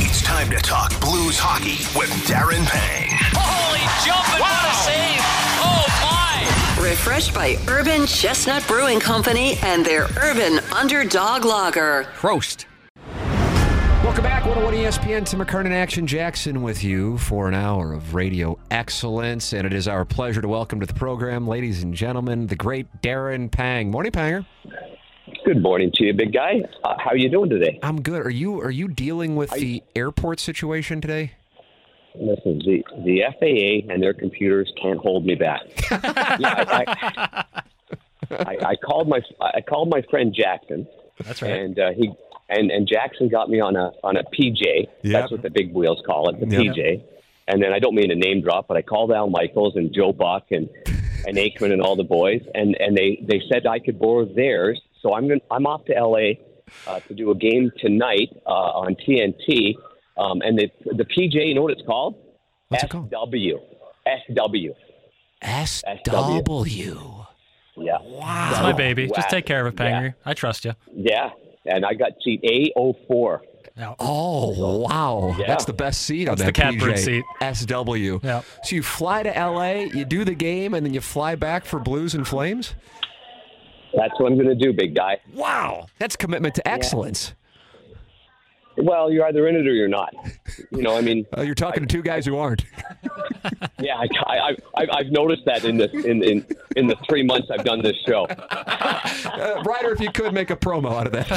It's time to talk Blues hockey with Darren Pang. Holy jumping! Wow. What a save! Oh my! Refreshed by Urban Chestnut Brewing Company and their Urban Underdog Lager. Prost! Welcome back, 101 ESPN. Tim McKernan, Action Jackson with you for an hour of radio excellence. And it is our pleasure to welcome to the program, ladies and gentlemen, the great Darren Pang. Morning, Panger. Good morning to you, big guy. How are you doing today? I'm good. Are you dealing with the airport situation today? Listen, the FAA and their computers can't hold me back. I called my friend Jackson. That's right. And he Jackson got me on a PJ. Yep. That's what the big wheels call it, the PJ. And then I don't mean a name drop, but I called Al Michaels and Joe Buck and Aikman and all the boys, and they said I could borrow theirs. So I'm off to L.A. To do a game tonight on TNT. And the PJ, you know what it's called? What's SW. It called? SW. Yeah. Wow. That's my baby. Wow. Just take care of it, Panger. Yeah. I trust you. Yeah. And I got seat A04. No. Oh, wow. Yeah. That's the best seat on that PJ. That's the catbird seat. SW. Yeah. So you fly to L.A., you do the game, and then you fly back for Blues and Flames? That's what I'm going to do, big guy. Wow. That's commitment to excellence. Yeah. Well, you're either in it or you're not. You know, I mean... you're talking to two guys who aren't. Yeah, I've noticed that in the 3 months I've done this show. Ryder, if you could make a promo out of that.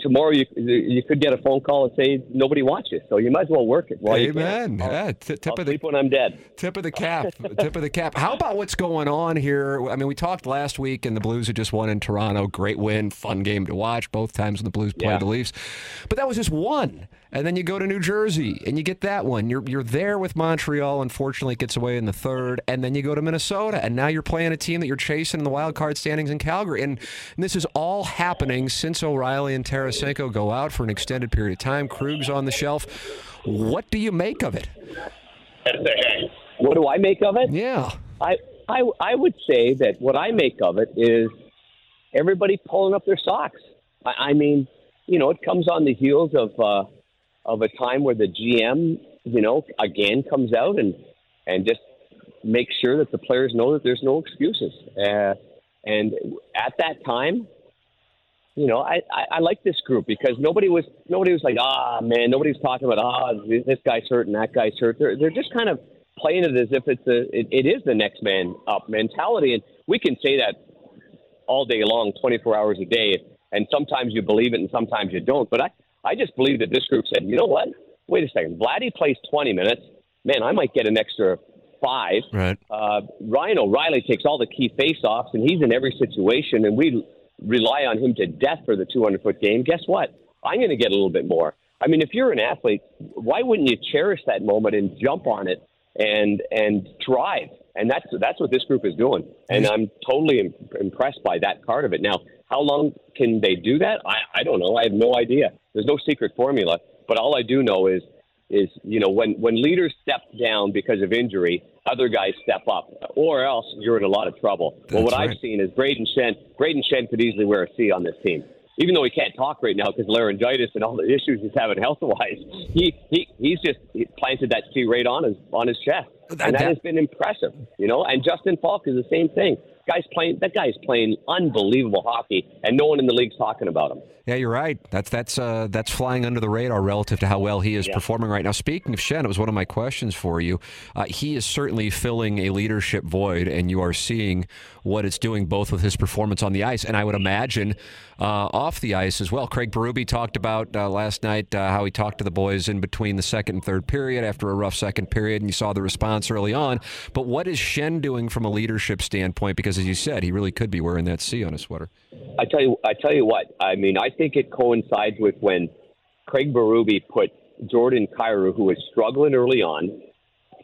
Tomorrow you could get a phone call and say nobody wants you, so you might as well work it. Amen. I'll sleep when I'm dead. Tip of the cap. Tip of the cap. How about what's going on here? I mean, we talked last week, and the Blues had just won in Toronto. Great win, fun game to watch. Both times when the Blues played the Leafs, but that was just one. And then you go to New Jersey and you get that one. You're there with Montreal. Unfortunately, it gets away in the third. And then you go to Minnesota, and now you're playing a team that you're chasing in the wild card standings in Calgary. And this is all happening since O'Reilly and Tarasenko go out for an extended period of time. Krug's on the shelf. What do you make of it? What do I make of it? Yeah. I would say that what I make of it is everybody pulling up their socks. I mean, you know, it comes on the heels of a time where the GM, you know, again comes out and just makes sure that the players know that there's no excuses. And at that time, you know, I like this group because nobody was like, nobody's talking about, this guy's hurt and that guy's hurt. They're just kind of playing it as if it is the next man up mentality. And we can say that all day long, 24 hours a day. And sometimes you believe it and sometimes you don't. But I just believe that this group said, you know what? Wait a second. Vladdy plays 20 minutes. Man, I might get an extra 5. Right. Ryan O'Reilly takes all the key faceoffs, and he's in every situation, and we rely on him to death for the 200-foot game. Guess what? I'm going to get a little bit more. I mean, if you're an athlete, why wouldn't you cherish that moment and jump on it and thrive? And that's what this group is doing. And I'm totally impressed by that part of it. Now, how long can they do that? I don't know. I have no idea. There's no secret formula. But all I do know is you know, when leaders step down because of injury, other guys step up, or else you're in a lot of trouble. Well, what I've seen is Brayden Schenn could easily wear a C on this team. Even though he can't talk right now because laryngitis and all the issues he's having health-wise, he's just planted that C right on his chest. That has been impressive, you know. And Justin Falk is the same thing. That guy's playing unbelievable hockey, and no one in the league's talking about him. Yeah, you're right. That's flying under the radar relative to how well he is performing right now. Speaking of Schenn, it was one of my questions for you. He is certainly filling a leadership void, and you are seeing what it's doing both with his performance on the ice, and I would imagine off the ice as well. Craig Berube talked about last night how he talked to the boys in between the second and third period after a rough second period, and you saw the response early on. But what is Schenn doing from a leadership standpoint? Because as you said, he really could be wearing that C on a sweater. I tell you what. I mean, I think it coincides with when Craig Berube put Jordan Kyrou, who was struggling early on,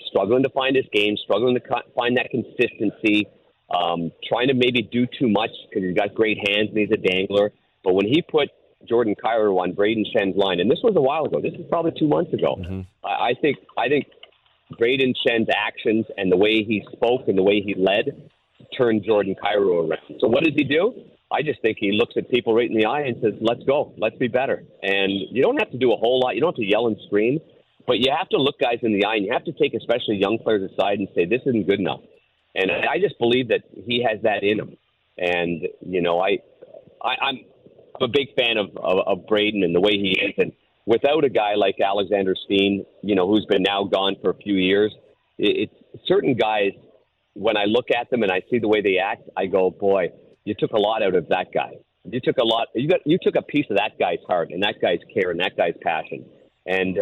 struggling to find his game, struggling to find that consistency, trying to maybe do too much because he's got great hands and he's a dangler. But when he put Jordan Kyrou on Brayden Schenn's line, and this was a while ago. This is probably 2 months ago. Mm-hmm. I think Brayden Schenn's actions and the way he spoke and the way he led turned Jordan Kyrou around. So what does he do? I just think he looks at people right in the eye and says, let's go. Let's be better. And you don't have to do a whole lot. You don't have to yell and scream. But you have to look guys in the eye, and you have to take especially young players aside and say, this isn't good enough. And I just believe that he has that in him. And, you know, I'm a big fan of Brayden and the way he is. And without a guy like Alexander Steen, you know, who's been now gone for a few years, it's certain guys, when I look at them and I see the way they act, I go, boy, you took a lot out of that guy. You took a lot. You took a piece of that guy's heart and that guy's care and that guy's passion. And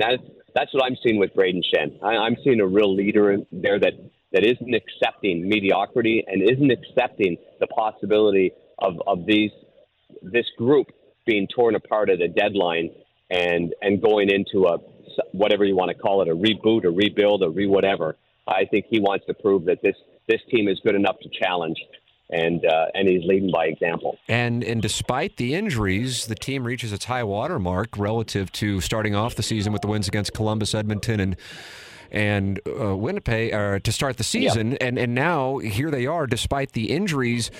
that's what I'm seeing with Brayden Schenn. I'm seeing a real leader in there that isn't accepting mediocrity and isn't accepting the possibility of this group being torn apart at a deadline and going into a, whatever you want to call it, a reboot, a rebuild, a whatever. I think he wants to prove that this team is good enough to challenge, and he's leading by example. And despite the injuries, the team reaches its high water mark relative to starting off the season with the wins against Columbus, Edmonton, and Winnipeg to start the season. Yep. And now here they are, despite the injuries.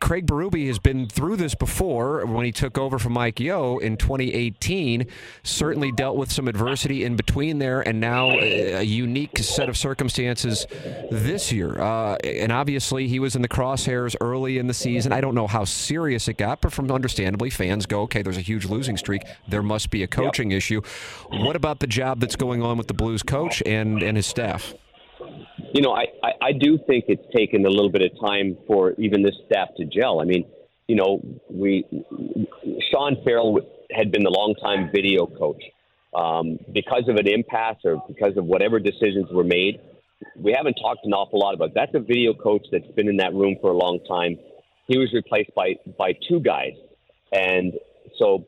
Craig Berube has been through this before when he took over from Mike Yeo in 2018, certainly dealt with some adversity in between there, and now a unique set of circumstances this year. And obviously he was in the crosshairs early in the season. I don't know how serious it got, but from understandably fans go, okay, there's a huge losing streak. There must be a coaching issue. What about the job that's going on with the Blues coach and his staff? You know, I do think it's taken a little bit of time for even this staff to gel. I mean, you know, Sean Farrell had been the longtime video coach. Because of an impasse or because of whatever decisions were made, we haven't talked an awful lot about it. That's a video coach that's been in that room for a long time. He was replaced by two guys. And so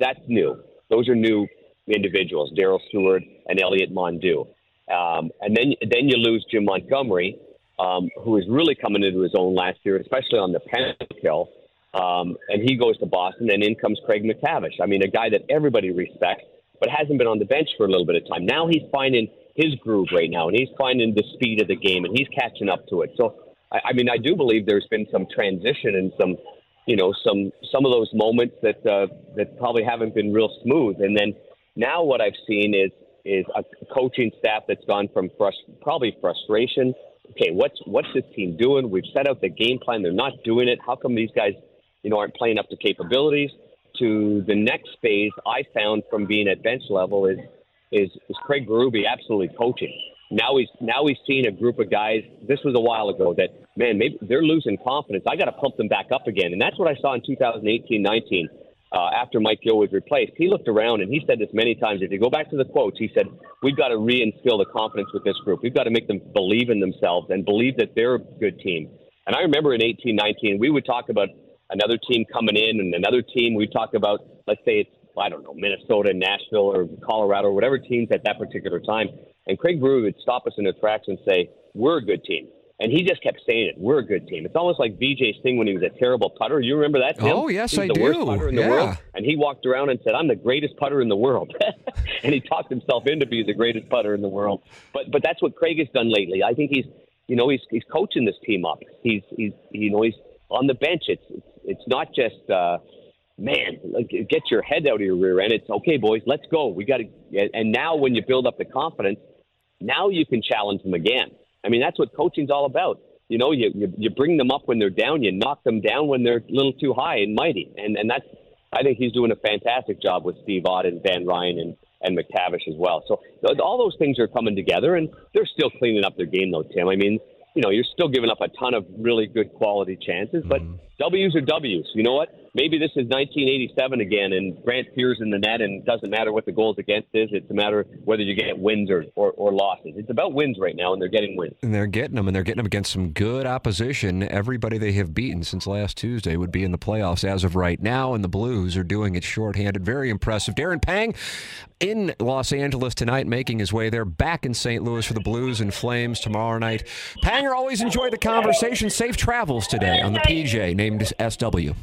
that's new. Those are new individuals, Daryl Stewart and Elliot Mondew. And then you lose Jim Montgomery, who is really coming into his own last year, especially on the penalty kill. And he goes to Boston, and in comes Craig McTavish. I mean, a guy that everybody respects, but hasn't been on the bench for a little bit of time. Now he's finding his groove right now, and he's finding the speed of the game, and he's catching up to it. So, I mean, I do believe there's been some transition and some, you know, some of those moments that probably haven't been real smooth. And then now what I've seen is a coaching staff that's gone from probably frustration. Okay, what's this team doing? We've set out the game plan. They're not doing it. How come these guys, you know, aren't playing up to capabilities? To the next phase I found from being at bench level is Craig Berube absolutely coaching. Now he's seen a group of guys. This was a while ago that, man, maybe they're losing confidence. I got to pump them back up again. And that's what I saw in 2018-19. After Mike Gill was replaced, he looked around and he said this many times. If you go back to the quotes, he said, we've got to reinstill the confidence with this group. We've got to make them believe in themselves and believe that they're a good team. And I remember in 18-19, we would talk about another team coming in and another team. We'd talk about, let's say it's, I don't know, Minnesota, Nashville, or Colorado, whatever teams at that particular time. And Craig Berube would stop us in our tracks and say, we're a good team. And he just kept saying it. We're a good team. It's almost like Vijay Singh when he was a terrible putter. You remember that? Tim? Oh, yes, I do. He was the worst putter in the world. And he walked around and said, I'm the greatest putter in the world. And he talked himself into being the greatest putter in the world. But that's what Craig has done lately. I think he's coaching this team up. He's on the bench. It's not just, man, get your head out of your rear end. It's, okay, boys, let's go. We got to. And now when you build up the confidence, Now you can challenge them again. I mean, that's what coaching's all about. You know, you bring them up when they're down, you knock them down when they're a little too high and mighty. And that's, I think he's doing a fantastic job with Steve Ott and Van Ryan and McTavish as well. So all those things are coming together, and they're still cleaning up their game though, Tim. I mean, you know, you're still giving up a ton of really good quality chances, but W's are W's. You know what? Maybe this is 1987 again, and Brant Pear's in the net, and it doesn't matter what the goals against is. It's a matter of whether you get wins or losses. It's about wins right now, and they're getting wins. And they're getting them, against some good opposition. Everybody they have beaten since last Tuesday would be in the playoffs as of right now, and the Blues are doing it shorthanded. Very impressive. Darren Pang in Los Angeles tonight, making his way there, back in St. Louis for the Blues and Flames tomorrow night. Panger, always enjoyed the conversation. Safe travels today on the PJ, named SW.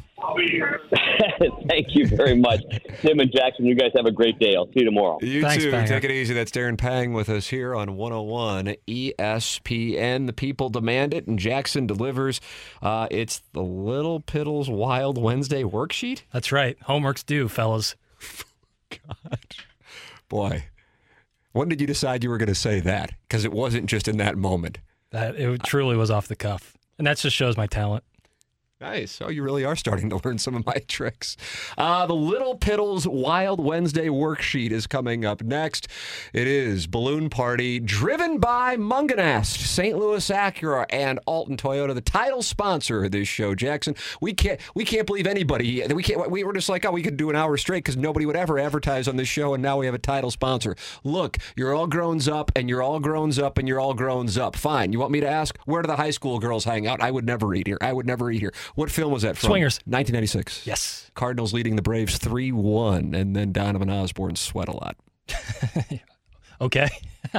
Thank you very much. Tim and Jackson, you guys have a great day. I'll see you tomorrow. Thanks, too. Panger. Take it easy. That's Darren Pang with us here on 101 ESPN. The people demand it, and Jackson delivers. It's the Little Piddles Wild Wednesday worksheet. That's right. Homework's due, fellas. God. Boy, when did you decide you were going to say that? Because it wasn't just in that moment. It truly was off the cuff. And that just shows my talent. Nice. Oh, you really are starting to learn some of my tricks. The Little Piddles Wild Wednesday worksheet is coming up next. It is Balloon Party, driven by Munganast, St. Louis Acura, and Alton Toyota, the title sponsor of this show. Jackson, we can't believe anybody. We were just like, oh, we could do an hour straight because nobody would ever advertise on this show, and now we have a title sponsor. Look, you're all growns up, and you're all growns up, and you're all growns up. Fine. You want me to ask, where do the high school girls hang out? I would never eat here. I would never eat here. What film was that from? Swingers. 1996. Yes. Cardinals leading the Braves 3-1, and then Donovan Osborne sweat a lot. Okay.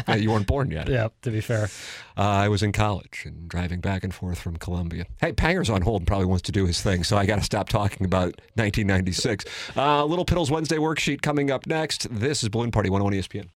Yeah, you weren't born yet. Yeah, to be fair. I was in college and driving back and forth from Columbia. Hey, Panger's on hold and probably wants to do his thing, so I got to stop talking about 1996. Little Piddles Wednesday worksheet coming up next. This is Balloon Party 101 ESPN.